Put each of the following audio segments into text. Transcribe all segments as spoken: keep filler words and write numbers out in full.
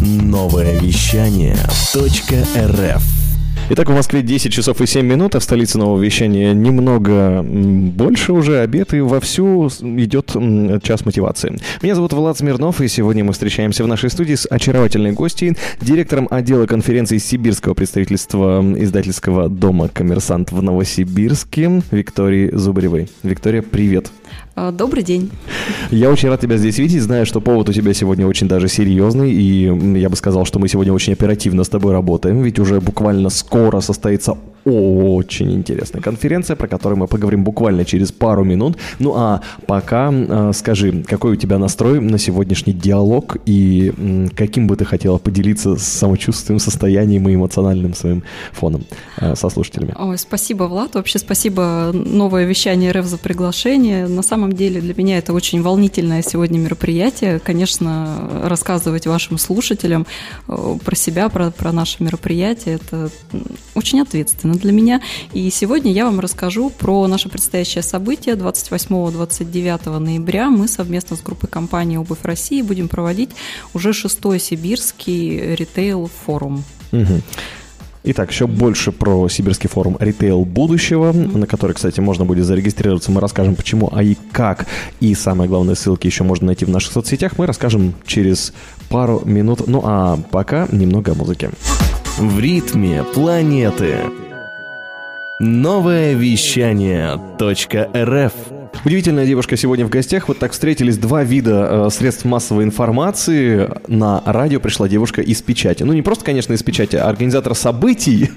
Новое вещание .рф. Итак, в Москве десять часов и семь минут, а в столице нового вещания немного больше уже. Обед, и вовсю идет час мотивации. Меня зовут Влад Смирнов, и сегодня мы встречаемся в нашей студии с очаровательной гостьей, директором отдела конференций сибирского представительства издательского дома «Коммерсант» в Новосибирске Викторией Зубаревой. Виктория, привет. Добрый день. Я очень рад тебя здесь видеть. Знаю, что повод у тебя сегодня очень даже серьезный, и я бы сказал, что мы сегодня очень оперативно с тобой работаем, ведь уже буквально скоро состоится очень интересная конференция, про которую мы поговорим буквально через пару минут. Ну а пока скажи, какой у тебя настрой на сегодняшний диалог и каким бы ты хотела поделиться с самочувствием, состоянием и эмоциональным своим фоном со слушателями? Ой, спасибо, Влад. Вообще спасибо «Новое вещание РФ» за приглашение. На самом деле для меня это очень волнительное сегодня мероприятие. Конечно, рассказывать вашим слушателям про себя, про, про наше мероприятие, это очень ответственно для меня. И сегодня я вам расскажу про наше предстоящее событие. двадцать восьмого — двадцать девятого ноября мы совместно с группой компании «Обувь России» будем проводить уже шестой сибирский ритейл-форум. Угу. Итак, еще больше про сибирский форум «Ритейл будущего», mm-hmm. на который, кстати, можно будет зарегистрироваться. Мы расскажем, почему, а и как. И самое главное, ссылки еще можно найти в наших соцсетях. Мы расскажем через пару минут. Ну а пока немного о музыке. В ритме планеты. Новое вещание .рф. Удивительная девушка сегодня в гостях. Вот так встретились два вида э, средств массовой информации. На радио пришла девушка из печати. Ну, не просто, конечно, из печати, а организатор событий.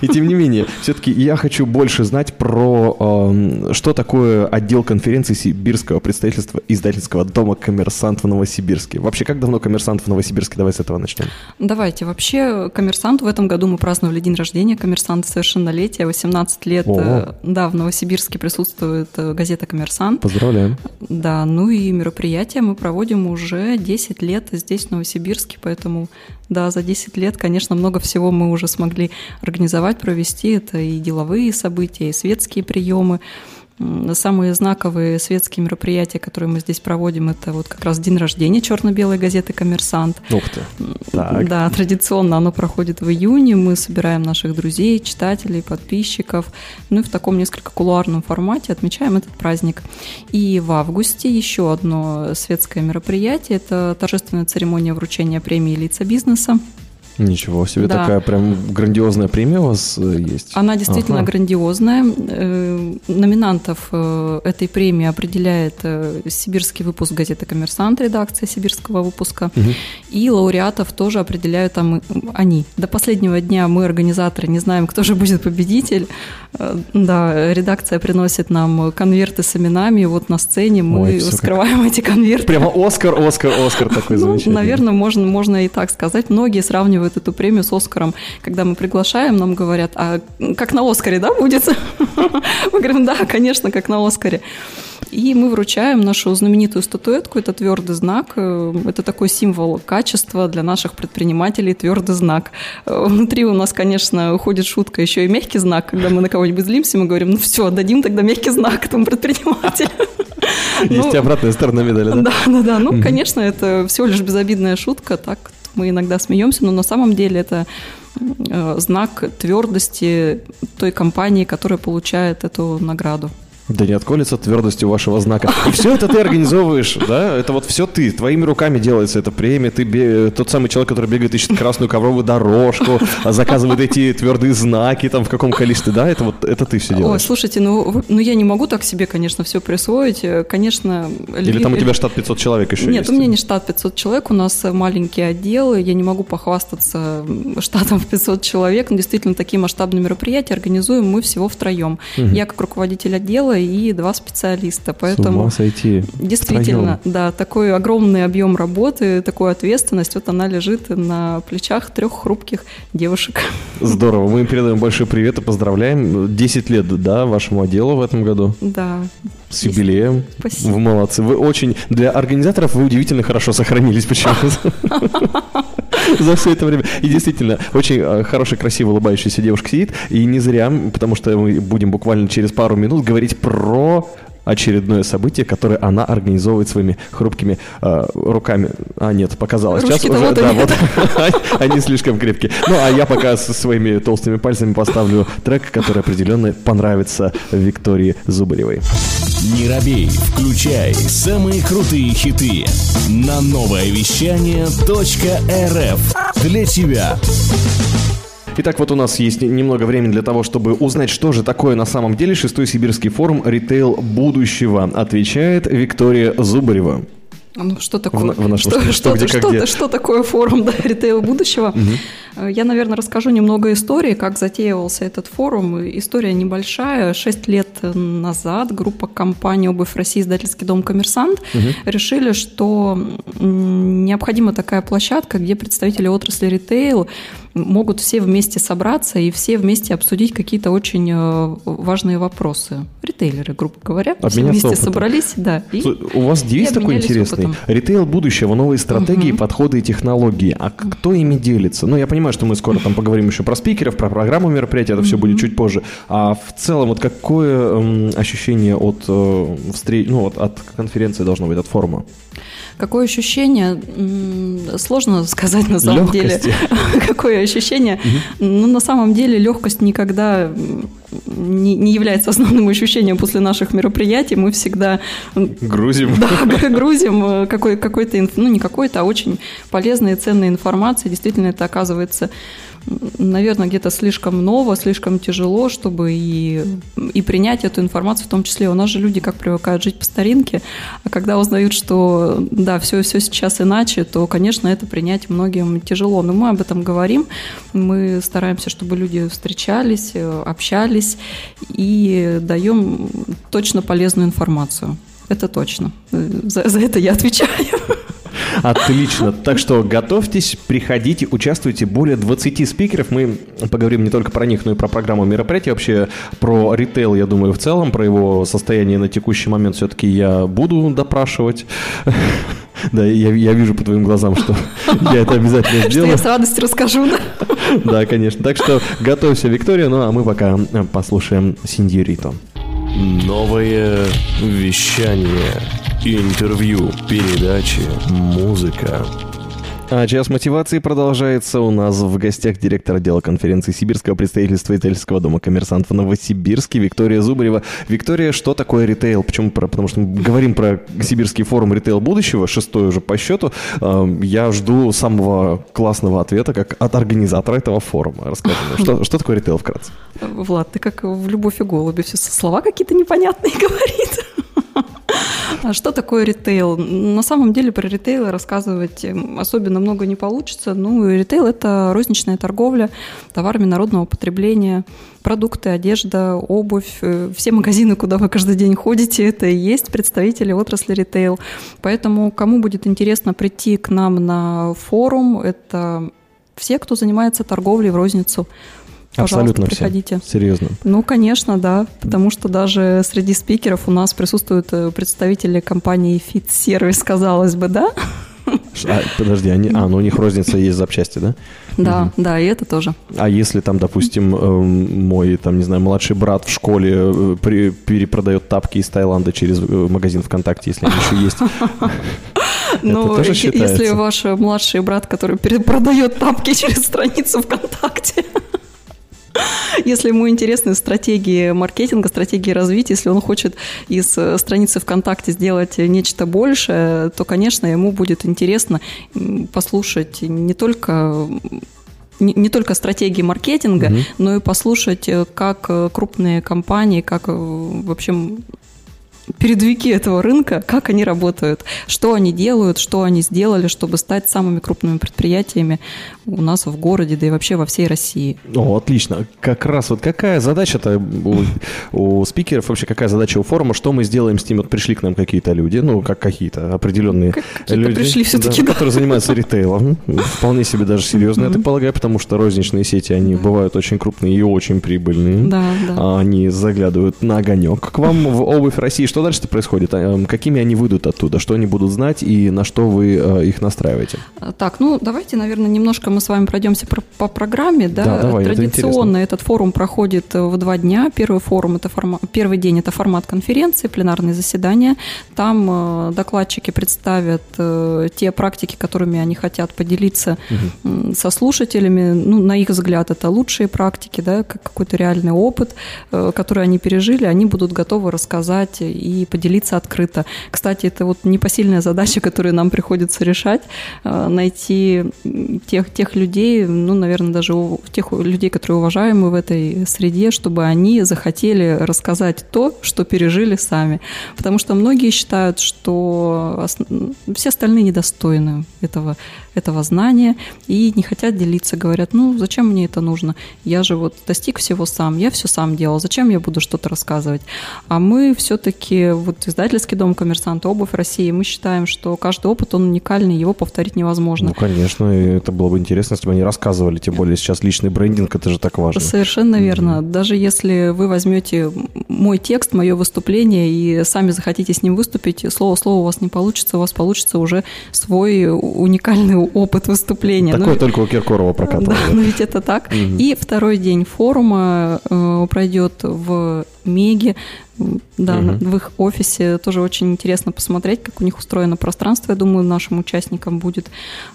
И тем не менее, все-таки я хочу больше знать про, что такое отдел конференций сибирского представительства издательского дома «Коммерсант» в Новосибирске. Вообще, как давно «Коммерсант» в Новосибирске? Давай с этого начнем. Давайте. Вообще, «Коммерсант» в этом году мы праздновали день рождения «Коммерсант» совершеннолетия. восемнадцать лет, Ого. Да, в Новосибирске присутствует газета «Коммерсант». Поздравляем. Да, ну и мероприятия мы проводим уже десять лет здесь, в Новосибирске, поэтому, да, за десять лет, конечно, много всего мы уже смогли организовать, провести. Это и деловые события, и светские приемы. Самые знаковые светские мероприятия, которые мы здесь проводим, это вот как раз день рождения черно-белой газеты «Коммерсант». Ух ты! Так. Да, традиционно оно проходит в июне, мы собираем наших друзей, читателей, подписчиков, ну и в таком несколько кулуарном формате отмечаем этот праздник. И в августе еще одно светское мероприятие – это торжественная церемония вручения премии «Лица бизнеса». Ничего себе, да. Такая прям грандиозная премия у вас есть? Она действительно ага. грандиозная. Номинантов этой премии определяет сибирский выпуск газеты «Коммерсант», редакция сибирского выпуска, угу. и лауреатов тоже определяют они. До последнего дня мы, организаторы, не знаем, кто же будет победитель. Да, редакция приносит нам конверты с именами, вот на сцене мы Ой, вскрываем как... эти конверты. Прямо Оскар, Оскар, Оскар такой замечательный. Ну, наверное, можно, можно и так сказать. Многие сравнивают эту премию с «Оскаром». Когда мы приглашаем, нам говорят, а как на «Оскаре», да, будет? Мы говорим, да, конечно, как на «Оскаре». И мы вручаем нашу знаменитую статуэтку, это твердый знак, это такой символ качества для наших предпринимателей, твердый знак. Внутри у нас, конечно, уходит шутка, еще и мягкий знак, когда мы на кого-нибудь злимся, мы говорим, ну все, дадим тогда мягкий знак этому предпринимателю. Есть обратная сторона медали, да? Да, да, да, ну, конечно, это всего лишь безобидная шутка, так мы иногда смеемся, но на самом деле это знак твердости той компании, которая получает эту награду. Да не отколется твердостью вашего знака. И все это ты организовываешь, да? Это вот все ты, твоими руками делается эта премия. Ты бег... тот самый человек, который бегает, ищет красную ковровую дорожку, заказывает эти твердые знаки, там в каком количестве, да? Это вот это ты все делаешь. Ой, слушайте, ну, ну я не могу так себе, конечно, все присвоить. Конечно. Или ль... там у тебя штат пятьсот человек еще Нет, есть? Нет, у меня не штат пятьсот человек, у нас маленькие отделы. Я не могу похвастаться штатом в пятьсот человек. Но действительно, такие масштабные мероприятия организуем мы всего втроем. Угу. Я как руководитель отдела и два специалиста. Поэтому, с ума сойти. Действительно, втроем. Да, такой огромный объем работы, такую ответственность, вот она лежит на плечах трех хрупких девушек. Здорово, мы им передаем большой привет и поздравляем. десять лет, да, вашему отделу в этом году. Да. С юбилеем. Спасибо. Вы молодцы. Вы очень, для организаторов вы удивительно хорошо сохранились почему-то. За все это время. И действительно, очень хорошая, красивая, улыбающаяся девушка сидит. И не зря, потому что мы будем буквально через пару минут говорить про очередное событие, которое она организовывает своими хрупкими э, руками. А, нет, показалось. Ручки сейчас уже, да, нет. Вот, они слишком крепкие. Ну, а я пока со своими толстыми пальцами поставлю трек, который определенно понравится Виктории Зубаревой. Не робей, включай самые крутые хиты на новое вещание .рф для тебя. Итак, вот у нас есть немного времени для того, чтобы узнать, что же такое на самом деле шестой сибирский форум «Ритейл будущего», отвечает Виктория Зубарева. Ну, что такое? В, в что, что, что, где, что, где? что такое форум, да, «Ритейл будущего»? Угу. Я, наверное, расскажу немного истории, как затеивался этот форум. История небольшая. Шесть лет назад группа компаний «Обувь России», издательский дом «Коммерсант», угу, решили, что необходима такая площадка, где представители отрасли ритейл могут все вместе собраться и все вместе обсудить какие-то очень важные вопросы. Ритейлеры, грубо говоря, все вместе собрались. Да, и у вас есть такой интересный опытом. Ритейл будущего, новые стратегии, угу, подходы и технологии. А кто ими делится? Ну, я понимаю, что мы скоро там поговорим еще про спикеров, про программу мероприятия, это все угу. будет чуть позже. А в целом, вот какое ощущение от, встреч... ну, вот от конференции должно быть, от форума? Какое ощущение? Сложно сказать на самом Легкости. деле. Какое ощущение? Угу. Ну, на самом деле, легкость никогда не, не является основным ощущением после наших мероприятий. Мы всегда грузим, да, грузим какой, какой-то, ну, не какой-то, а очень полезной и ценной информации. Действительно, это оказывается, наверное, где-то слишком ново, слишком тяжело, чтобы и, и принять эту информацию в том числе. У нас же люди как привыкают жить по старинке, а когда узнают, что да, все, все сейчас иначе, то, конечно, это принять многим тяжело. Но мы об этом говорим, мы стараемся, чтобы люди встречались, общались и даем точно полезную информацию. Это точно. За, за это я отвечаю. Отлично. Так что готовьтесь, приходите, участвуйте. Более двадцати спикеров. Мы поговорим не только про них, но и про программу мероприятий. Вообще про ритейл, я думаю, в целом. Про его состояние на текущий момент все-таки я буду допрашивать. Да, я, я вижу по твоим глазам, что я это обязательно сделаю. Что я с радостью расскажу. Да, конечно. Так что готовься, Виктория. Ну, а мы пока послушаем «Синьориту». Новое вещание. Интервью, передачи, музыка. А час мотивации продолжается. У нас в гостях директор отдела конференции Сибирского представительства издательского дома «Коммерсант» в Новосибирске Виктория Зубарева. Виктория, что такое ритейл? Почему? Потому что мы говорим про сибирский форум «Ритейл будущего», шестой уже по счету. Я жду самого классного ответа как от организатора этого форума. Расскажи мне, что, что такое ритейл вкратце? Влад, ты как в «Любовь и голуби» все слова какие-то непонятные говорит. Что такое ритейл? На самом деле про ритейл рассказывать особенно много не получится. Ну, ритейл – это розничная торговля товарами народного потребления, продукты, одежда, обувь. Все магазины, куда вы каждый день ходите, это и есть представители отрасли ритейл. Поэтому кому будет интересно прийти к нам на форум, это все, кто занимается торговлей в розницу. Пожалуйста, абсолютно приходите. Все. Серьезно. Ну, конечно, да, потому что даже среди спикеров у нас присутствуют представители компании «Фит-сервис», казалось бы, да? А, подожди, они, а, ну у них розница есть запчасти, да? Да, угу. да, и это тоже. А если там, допустим, э, мой, там, не знаю, младший брат в школе при, перепродает тапки из Таиланда через магазин ВКонтакте, если они еще есть? Ну, если ваш младший брат, который перепродает тапки через страницу ВКонтакте... Если ему интересны стратегии маркетинга, стратегии развития, если он хочет из страницы ВКонтакте сделать нечто большее, то, конечно, ему будет интересно послушать не только, не, не только стратегии маркетинга, mm-hmm. но и послушать, как крупные компании, как, в общем... передовики этого рынка, как они работают, что они делают, что они сделали, чтобы стать самыми крупными предприятиями у нас в городе, да и вообще во всей России. О, отлично. Как раз вот какая задача-то у, у спикеров, вообще какая задача у форума, что мы сделаем с ним? Вот пришли к нам какие-то люди, ну, как какие-то определенные как какие-то люди, пришли все-таки, да, да. которые занимаются ритейлом. Вполне себе даже серьезно, я так полагаю, потому что розничные сети, они бывают очень крупные и очень прибыльные. Да, да. Они заглядывают на огонек к вам в обувь России. что дальше-то происходит? Какими они выйдут оттуда? Что они будут знать и на что вы их настраиваете? Так, ну давайте, наверное, немножко мы с вами пройдемся по, по программе. Да, да давай, традиционно это этот форум проходит в два дня. Первый форум, это форма... первый день – это формат конференции, пленарные заседания. Там докладчики представят те практики, которыми они хотят поделиться угу. со слушателями. Ну, на их взгляд, это лучшие практики, да, какой-то реальный опыт, который они пережили, они будут готовы рассказать и поделиться открыто. Кстати, это вот непосильная задача, которую нам приходится решать, найти тех, тех людей, ну, наверное, даже у, тех людей, которые уважаемы в этой среде, чтобы они захотели рассказать то, что пережили сами. Потому что многие считают, что основ... все остальные недостойны этого, этого знания и не хотят делиться, говорят, ну, зачем мне это нужно? Я же вот достиг всего сам, я все сам делал, зачем я буду что-то рассказывать? А мы все-таки, вот издательский дом «Коммерсант», «Обувь России», мы считаем, что каждый опыт, он уникальный, его повторить невозможно. Ну, конечно, это было бы интересно, если бы они рассказывали, тем более сейчас личный брендинг, это же так важно. Совершенно верно. Mm-hmm. Даже если вы возьмете мой текст, мое выступление и сами захотите с ним выступить, слово-слово у вас не получится, у вас получится уже свой уникальный опыт выступления. Такое но... только у Киркорова прокатывало. Да, но ведь это так. Mm-hmm. И второй день форума э, пройдет в Меге, да, угу. в их офисе. Тоже очень интересно посмотреть, как у них устроено пространство, я думаю, нашим участникам будет.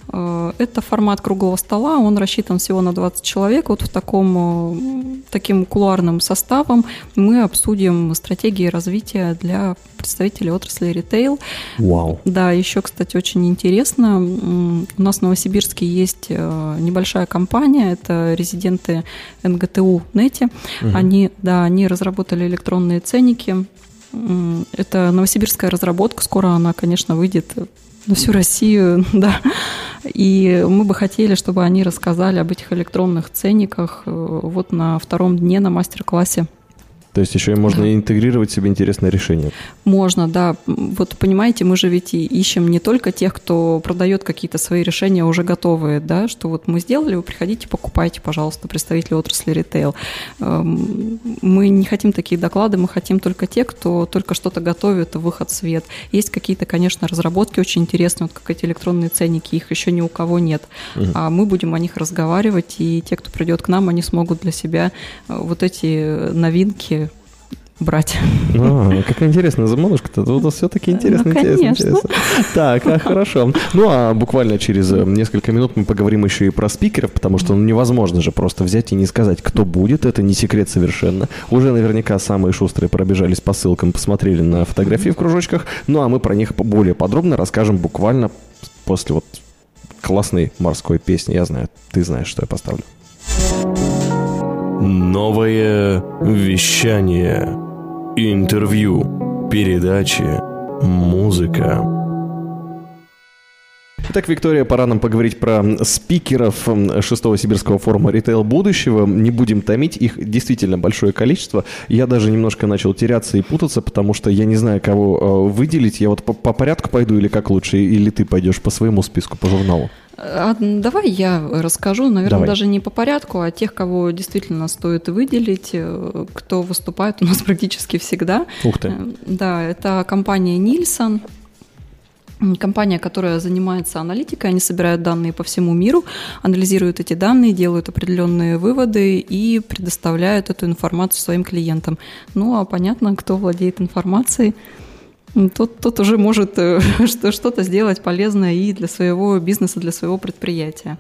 Это формат круглого стола, он рассчитан всего на двадцать человек. Вот в таком, таким кулуарным составом мы обсудим стратегии развития для представителей отрасли ритейл. Вау. Да, еще, кстати, очень интересно. У нас в Новосибирске есть небольшая компания, это резиденты эн гэ тэ у Нэти. Угу. Они, да, они разработали электронные ценники. Это новосибирская разработка. Скоро она, конечно, выйдет на всю Россию. Да. И мы бы хотели, чтобы они рассказали об этих электронных ценниках вот на втором дне на мастер-классе. То есть еще и можно интегрировать в себе интересное решение. Можно, да. Вот понимаете, мы же ведь ищем не только тех, кто продает какие-то свои решения уже готовые, да, что вот мы сделали, вы приходите, покупайте, пожалуйста, представители отрасли ритейл. Мы не хотим такие доклады, мы хотим только те, кто только что-то готовит, выход в свет. Есть какие-то, конечно, разработки очень интересные, вот как эти электронные ценники, их еще ни у кого нет. Угу. А мы будем о них разговаривать, и те, кто придет к нам, они смогут для себя вот эти новинки брать. А, какая интересная заманушка-то. У нас все таки интересно, ну, интересно, интересно. Так, а, хорошо. Ну, а буквально через несколько минут мы поговорим еще и про спикеров, потому что ну, невозможно же просто взять и не сказать, кто будет. Это не секрет совершенно. Уже наверняка самые шустрые пробежались по ссылкам, посмотрели на фотографии в кружочках. Ну, а мы про них более подробно расскажем буквально после вот классной морской песни. Я знаю, ты знаешь, что я поставлю. Новое вещание. Интервью, передачи, музыка. Итак, Виктория, пора нам поговорить про спикеров шестого Сибирского форума «Ритейл будущего». Не будем томить, их действительно большое количество. Я даже немножко начал теряться и путаться, потому что я не знаю, кого выделить. Я вот по, по порядку пойду или как лучше, или ты пойдешь по своему списку, по журналу? А, давай я расскажу, наверное, давай. Даже не по порядку, а тех, кого действительно стоит выделить, кто выступает у нас практически всегда. Ух ты. Да, это компания Nielsen. Компания, которая занимается аналитикой, они собирают данные по всему миру, анализируют эти данные, делают определенные выводы и предоставляют эту информацию своим клиентам. Ну, а понятно, кто владеет информацией, тот, тот уже может что-то сделать полезное и для своего бизнеса, для своего предприятия.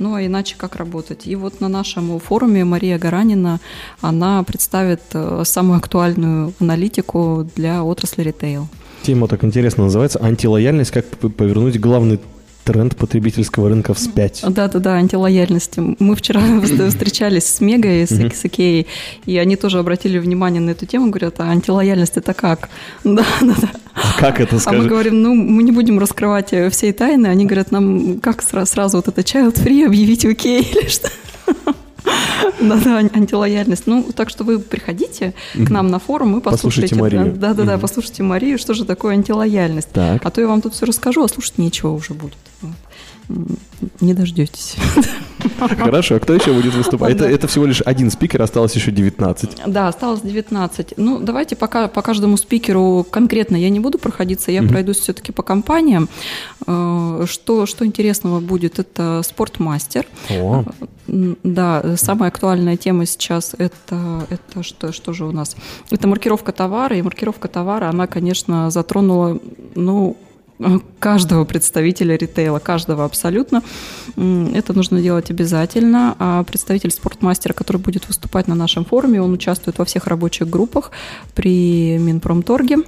Ну, а иначе как работать? И вот на нашем форуме Мария Гаранина, она представит самую актуальную аналитику для отрасли ритейл. Тема так интересно называется «Антилояльность. Как повернуть главный тренд потребительского рынка вспять». Да-да-да, антилояльность. Мы вчера встречались с Мегой, с, с Икеей, и они тоже обратили внимание на эту тему, говорят, а антилояльность – это как? Да-да-да. А как это, скажи? А мы говорим, ну, мы не будем раскрывать всей тайны, они говорят, нам как сразу, сразу вот это child-free объявить в Икее или что? Да-да, антилояльность. Ну, так что вы приходите к нам на форум и послушайте. Послушайте Марию. Да-да-да, послушайте Марию, что же такое антилояльность. Так. А то я вам тут все расскажу, а слушать нечего уже будет. не дождетесь. Хорошо, а кто еще будет выступать? Это, это всего лишь один спикер, осталось еще девятнадцать. Да, осталось девятнадцать. Ну, давайте пока по каждому спикеру конкретно я не буду проходиться, я mm-hmm. пройдусь все-таки по компаниям. Что, что интересного будет, это «Спортмастер». О. Да, самая актуальная тема сейчас это, это что, что же у нас? Это маркировка товара, и маркировка товара, она, конечно, затронула, ну, каждого представителя ритейла, каждого абсолютно. Это нужно делать обязательно. А представитель «Спортмастера», который будет выступать на нашем форуме, он участвует во всех рабочих группах при Минпромторге.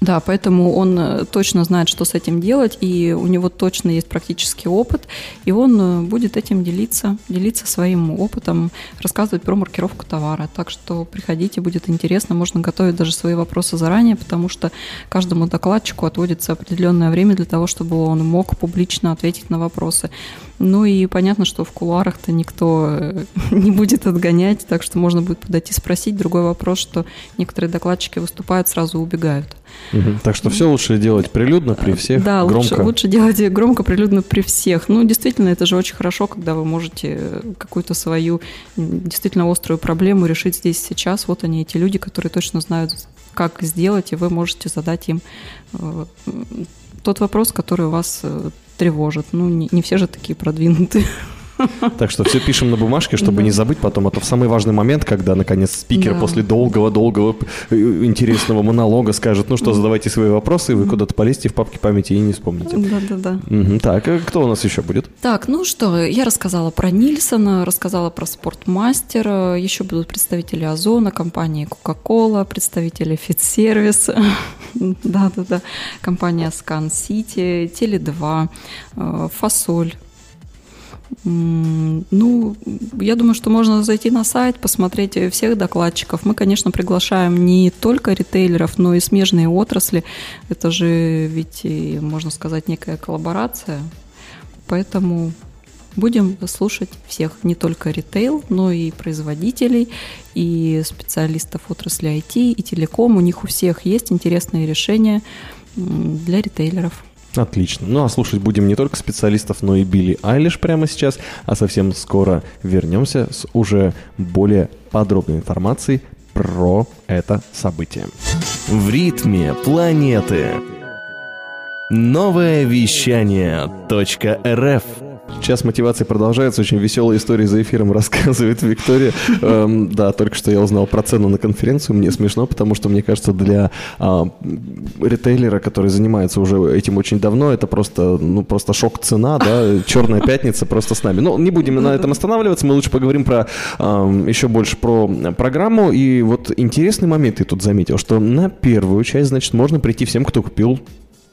Да, поэтому он точно знает, что с этим делать, и у него точно есть практический опыт, и он будет этим делиться, делиться своим опытом, рассказывать про маркировку товара. Так что приходите, будет интересно, можно готовить даже свои вопросы заранее, потому что каждому докладчику отводится определенное время для того, чтобы он мог публично ответить на вопросы. Ну и понятно, что в кулуарах-то никто не будет отгонять, так что можно будет подойти спросить. Другой вопрос, что некоторые докладчики выступают, сразу убегают. Угу. Так что все лучше делать прилюдно, при всех, да, громко. Да, лучше, лучше делать громко, прилюдно, при всех. Ну, действительно, это же очень хорошо, когда вы можете какую-то свою действительно острую проблему решить здесь и сейчас. Вот они, эти люди, которые точно знают, как сделать, и вы можете задать им тот вопрос, который вас тревожит. Ну, не, не все же такие продвинутые. Так что все пишем на бумажке, чтобы да. не забыть потом. А то в самый важный момент, когда, наконец, спикер да. после долгого-долгого интересного монолога скажет, ну что, задавайте свои вопросы, и вы куда-то полезете в папке памяти и не вспомните. Да-да-да. Угу. Так, а кто у нас еще будет? Так, ну что, я рассказала про Нильсона, рассказала про «Спортмастера», еще будут представители «Озона», компании «Кока-Кола», представители «Фитсервис», да-да-да, компания «Скан-Сити», «Теле два», «Фасоль». Ну, я думаю, что можно зайти на сайт, посмотреть всех докладчиков. Мы, конечно, приглашаем не только ритейлеров, но и смежные отрасли. Это же ведь, можно сказать, некая коллаборация. Поэтому будем слушать всех, не только ритейл, но и производителей, и специалистов отрасли ай ти, и телеком. У них у всех есть интересные решения для ритейлеров. Отлично. Ну, а слушать будем не только специалистов, но и Билли Айлиш прямо сейчас, а совсем скоро вернемся с уже более подробной информацией про это событие. В ритме планеты. Новое вещание .рф. Сейчас мотивации продолжаются. Очень веселые истории за эфиром рассказывает Виктория. Эм, да, только что я узнал про цену на конференцию. Мне смешно, потому что, мне кажется, для э, ритейлера, который занимается уже этим очень давно, это просто, ну, просто шок цена, да, черная пятница просто с нами. Но не будем на этом останавливаться. Мы лучше поговорим про э, еще больше про программу. И вот интересный момент я тут заметил, что на первую часть, значит, можно прийти всем, кто купил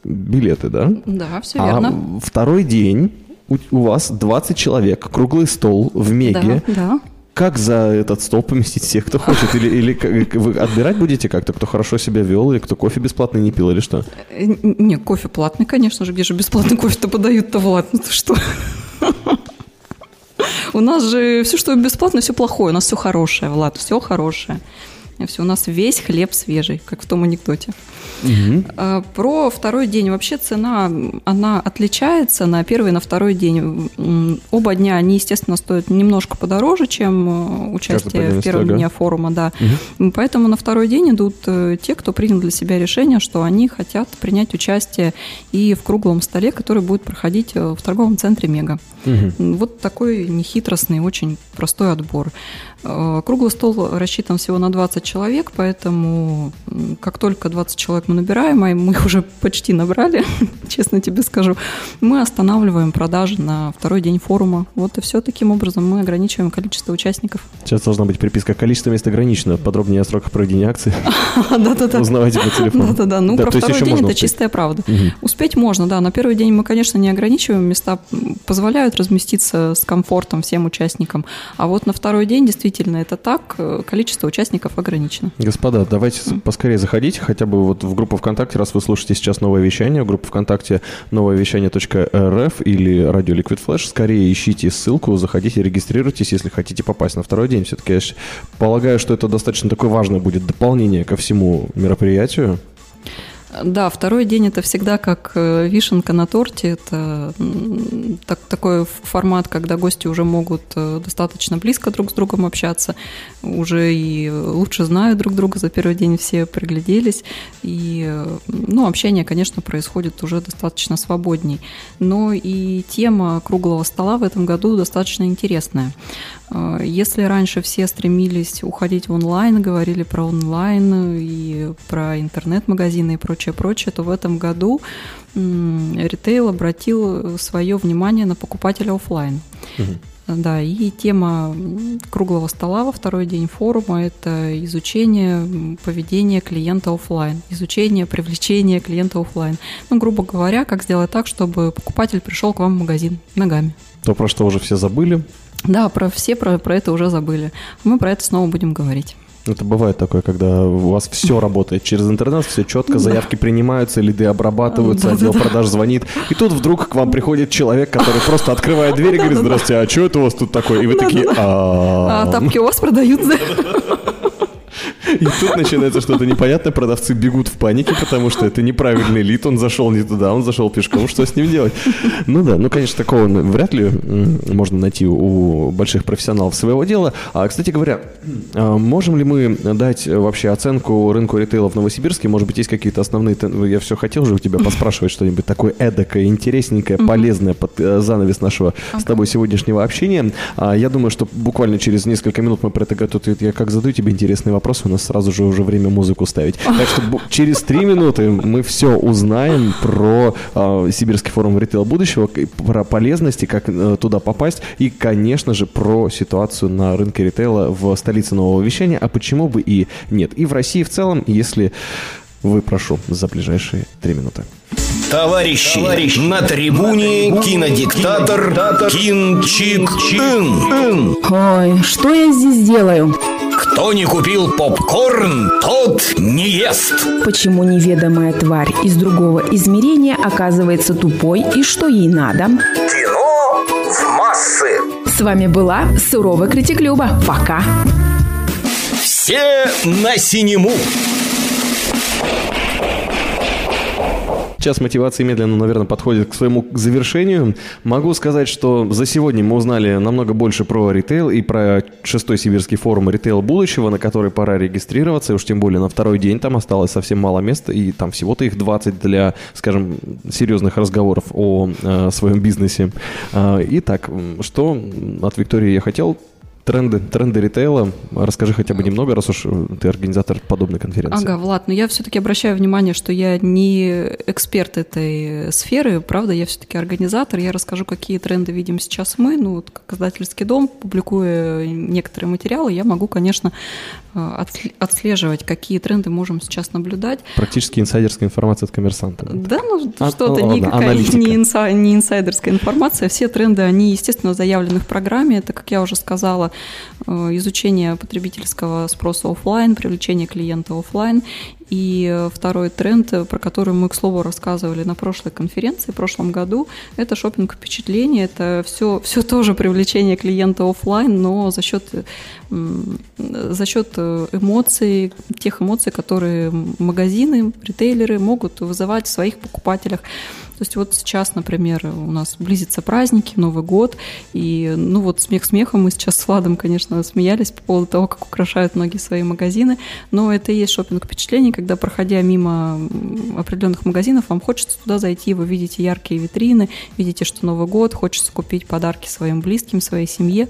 билеты, да? Да, все верно. А второй день... У вас двадцать человек, круглый стол в Меге. Да, да. Как за этот стол поместить всех, кто хочет? Или, или вы отбирать будете как-то, кто хорошо себя вел, или кто кофе бесплатный не пил, или что? Не, кофе платный, конечно же. Где же бесплатный кофе-то подают-то, Влад? Ну ты что? У нас же все, что бесплатно, все плохое. У нас все хорошее, Влад, все хорошее. Все, у нас весь хлеб свежий, как в том анекдоте. Угу. Про второй день. Вообще цена, она отличается на первый и на второй день. Оба дня, они, естественно, стоят немножко подороже, чем участие в первом дне форума. Да. Угу. Поэтому на второй день идут те, кто принял для себя решение, что они хотят принять участие и в круглом столе, который будет проходить в торговом центре «Мега». Угу. Вот такой нехитростный, очень простой отбор. Круглый стол рассчитан всего на двадцать человек, поэтому как только двадцать человек мы набираем, а мы их уже почти набрали, честно тебе скажу, мы останавливаем продажи на второй день форума. Вот и все, таким образом мы ограничиваем количество участников. Сейчас должна быть приписка «Количество мест ограничено». Подробнее о сроках проведения акции. Да-да-да. Узнавайте по телефону. Да-да-да. Ну, про второй день это чистая правда. Успеть можно, да. На первый день мы, конечно, не ограничиваем. Места позволяют разместиться с комфортом всем участникам. А вот на второй день действительно это так, количество участников ограничено. Господа, давайте поскорее заходите, хотя бы вот в группу ВКонтакте, раз вы слушаете сейчас новое вещание, группа ВКонтакте нововещание.рф или радио Liquid Flash, скорее ищите ссылку, заходите, регистрируйтесь, если хотите попасть на второй день. Все-таки я полагаю, что это достаточно такое важное будет дополнение ко всему мероприятию. Да, второй день – это всегда как вишенка на торте. Это так, такой формат, когда гости уже могут достаточно близко друг с другом общаться, уже и лучше знают друг друга, за первый день все пригляделись. И, ну, общение, конечно, происходит уже достаточно свободней. Но и тема круглого стола в этом году достаточно интересная. Если раньше все стремились уходить в онлайн, говорили про онлайн и про интернет-магазины и прочее, прочее, то в этом году ритейл обратил свое внимание на покупателя офлайн. Угу. Да, и тема круглого стола во второй день форума – это изучение поведения клиента офлайн, изучение привлечения клиента офлайн. Ну, грубо говоря, как сделать так, чтобы покупатель пришел к вам в магазин ногами. То, про что уже все забыли. Да, про все про, про это уже забыли. Мы про это снова будем говорить. Это бывает такое, когда у вас все работает через интернет, все четко, заявки принимаются, лиды обрабатываются, отдел продаж звонит. И тут вдруг к вам приходит человек, который просто открывает дверь и говорит: «Здравствуйте, а что это у вас тут такое?» И вы такие: «А тапки у вас продаются?» И тут начинается что-то непонятное, продавцы бегут в панике, потому что это неправильный лид, он зашел не туда, он зашел пешком, что с ним делать? Ну да, ну, конечно, такого вряд ли можно найти у больших профессионалов своего дела. А, кстати говоря, можем ли мы дать вообще оценку рынку ритейла в Новосибирске? Может быть, есть какие-то основные... Я все хотел же у тебя поспрашивать что-нибудь такое эдакое, интересненькое, полезное под занавес нашего okay. с тобой сегодняшнего общения. А, я думаю, что буквально через несколько минут мы про это готовы. Я как задаю тебе интересный вопрос, у нас сразу же уже время музыку ставить. Так что через три минуты мы все узнаем про э, Сибирский форум ритейл будущего, про полезности, как э, туда попасть, и, конечно же, про ситуацию на рынке ритейла в столице нового вещания, а почему бы и нет. И в России в целом, если вы, прошу, за ближайшие три минуты. Товарищи, Товарищи на трибуне, на трибуне кинодиктатор, кинодиктатор Кинчик-Чин. Ой, что я здесь делаю? Кто не купил попкорн, тот не ест. Почему неведомая тварь из другого измерения оказывается тупой и что ей надо? Кино в массы. С вами была Суровый Критик Люба. Пока. Все на синему. Час мотивации медленно, наверное, подходит к своему завершению. Могу сказать, что за сегодня мы узнали намного больше про ритейл и про шестой Сибирский форум «Ритейл будущего», на который пора регистрироваться, и уж тем более на второй день там осталось совсем мало места, и там всего-то их двадцать для, скажем, серьезных разговоров о э, своем бизнесе. Э, итак, что от Виктории я хотел? Тренды, тренды ритейла. Расскажи хотя бы немного, раз уж ты организатор подобной конференции. Ага, Влад, но я все-таки обращаю внимание, что я не эксперт этой сферы, правда, я все-таки организатор. Я расскажу, какие тренды видим сейчас мы. Ну, вот как издательский дом, публикуя некоторые материалы, я могу, конечно, отслеживать, какие тренды можем сейчас наблюдать. Практически инсайдерская информация от «Коммерсанта». Да, ну а, что-то, ну, никакая не, инса, не инсайдерская информация. Все тренды, они, естественно, заявлены в программе. Это, как я уже сказала, изучение потребительского спроса офлайн, привлечение клиента офлайн. И второй тренд, про который мы, к слову, рассказывали на прошлой конференции в прошлом году, это шопинг впечатление. Это все, все тоже привлечение клиента офлайн, но за счет, за счет эмоций, тех эмоций, которые магазины, ритейлеры могут вызывать в своих покупателях. То есть вот сейчас, например, у нас близятся праздники, Новый год, и ну вот смех смехом, мы сейчас с Владом, конечно, смеялись по поводу того, как украшают многие свои магазины, но это и есть шопинг впечатлений, когда, проходя мимо определенных магазинов, вам хочется туда зайти, вы видите яркие витрины, видите, что Новый год, хочется купить подарки своим близким, своей семье.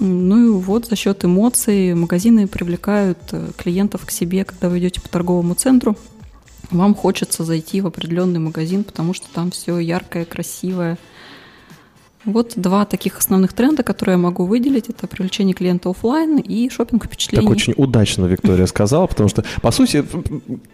Ну и вот за счет эмоций магазины привлекают клиентов к себе, когда вы идете по торговому центру. Вам хочется зайти в определенный магазин, потому что там все яркое, красивое. Вот два таких основных тренда, которые я могу выделить. Это привлечение клиента офлайн и шопинг впечатлений. Так очень удачно Виктория сказала, потому что, по сути,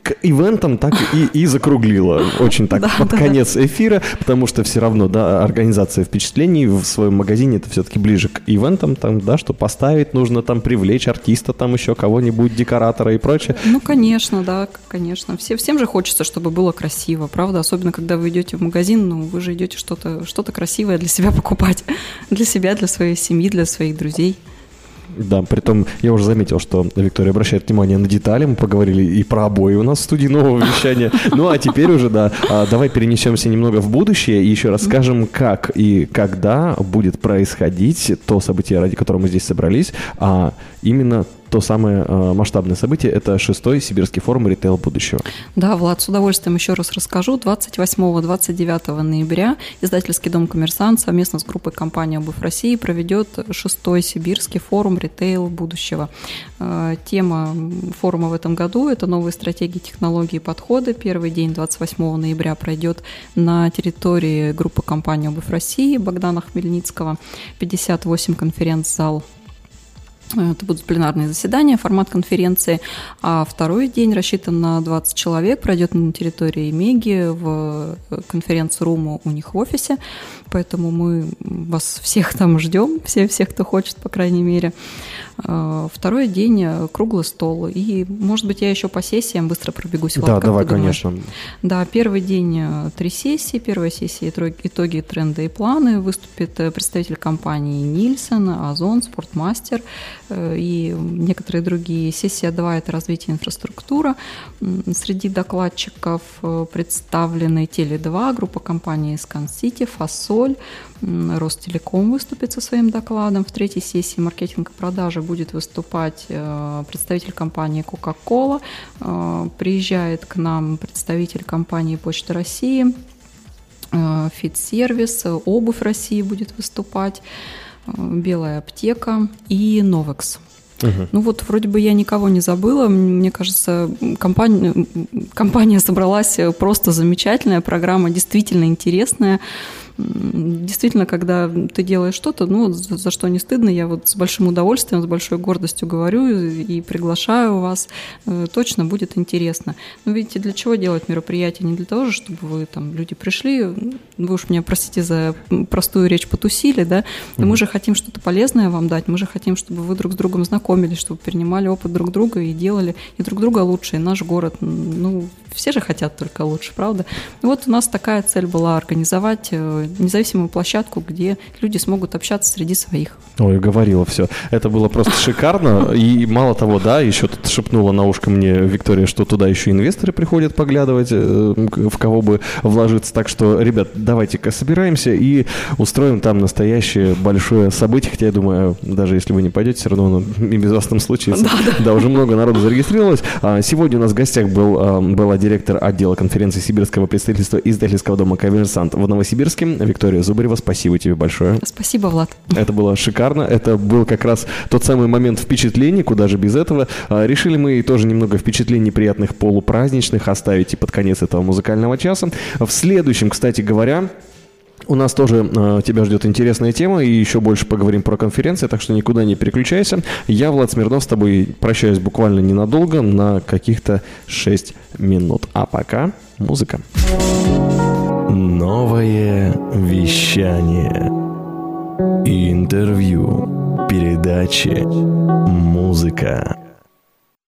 к ивентам так и, и закруглила. Очень так, да, под да, конец эфира, потому что все равно, да, организация впечатлений в своем магазине, это все-таки ближе к ивентам, там, да, что поставить нужно, там, привлечь артиста, там еще кого-нибудь, декоратора и прочее. Ну, конечно, да, конечно. Все, всем же хочется, чтобы было красиво, правда? Особенно, когда вы идете в магазин, ну, вы же идете что-то, что-то красивое для себя покупать, для себя, для своей семьи, для своих друзей. Да, притом я уже заметил, что Виктория обращает внимание на детали. Мы поговорили и про обои у нас в студии нового вещания. Ну а теперь уже, да, давай перенесемся немного в будущее и еще раз скажем, как и когда будет происходить то событие, ради которого мы здесь собрались, а именно то самое масштабное событие – это шестой Сибирский форум «Ритейл будущего». Да, Влад, с удовольствием еще раз расскажу. двадцать восьмого - двадцать девятого ноября издательский дом «Коммерсант» совместно с группой компании «Обувь России» проведет шестой Сибирский форум «Ритейл будущего». Тема форума в этом году – это новые стратегии, технологии и подходы. Первый день, двадцать восьмого ноября, пройдет на территории группы компании «Обувь России» Богдана Хмельницкого, пятьдесят восемь конференц-зал. Это будут пленарные заседания, формат конференции. А второй день рассчитан на двадцать человек. Пройдет на территории Меги в конференц-руму у них в офисе. Поэтому мы вас всех там ждем, все, всех, кто хочет, по крайней мере. Второй день круглый стол. И, может быть, я еще по сессиям быстро пробегусь. Да, как давай, конечно. Да, первый день три сессии. Первая сессия «Итоги, тренды и планы». Выступит представитель компании «Нильсон», «Озон», «Спортмастер» и некоторые другие. Сессия два – это развитие инфраструктуры. Среди докладчиков представлены теле два, группа компаний «Скансити», «Фасоль», Ростелеком выступит со своим докладом. В третьей сессии «Маркетинг и продажи» будет выступать представитель компании Coca-Cola. Приезжает к нам представитель компании «Почта России», «Фитсервис», «Обувь России» будет выступать, «Белая аптека» и «Новекс». Угу. Ну вот, вроде бы я никого не забыла. Мне кажется, компания, компания собралась просто замечательная, программа действительно интересная. Действительно, когда ты делаешь что-то, ну, за, за что не стыдно, я вот с большим удовольствием, с большой гордостью говорю и приглашаю вас, точно будет интересно. Но видите, для чего делать мероприятие? Не для того же, чтобы вы там, люди пришли, вы уж меня, простите за простую речь, потусили, да, но мы же хотим что-то полезное вам дать, мы же хотим, чтобы вы друг с другом знакомились, чтобы принимали опыт друг друга и делали и друг друга лучше, и наш город, ну, все же хотят только лучше, правда? И вот у нас такая цель была — организовать независимую площадку, где люди смогут общаться среди своих. Ой, говорила все. Это было просто шикарно. И мало того, да, еще тут шепнула на ушко мне Виктория, что туда еще инвесторы приходят поглядывать, в кого бы вложиться. Так что, ребят, давайте-ка собираемся и устроим там настоящее большое событие. Хотя, я думаю, даже если вы не пойдете, все равно оно и без вас там случится. Да, да. Да, уже много народу зарегистрировалось. Сегодня у нас в гостях был, была директор отдела конференции Сибирского представительства издательского дома «Коммерсант» в Новосибирске Виктория Зубарева. Спасибо тебе большое. Спасибо, Влад. Это было шикарно. Это был как раз тот самый момент впечатлений, куда же без этого. Решили мы тоже немного впечатлений приятных полупраздничных оставить и под конец этого музыкального часа. В следующем, кстати говоря, у нас тоже э, тебя ждет интересная тема, и еще больше поговорим про конференции, так что никуда не переключайся. Я, Влад Смирнов, с тобой прощаюсь буквально ненадолго, на каких-то шесть минут. А пока музыка. Новое вещание. Интервью, передачи, музыка.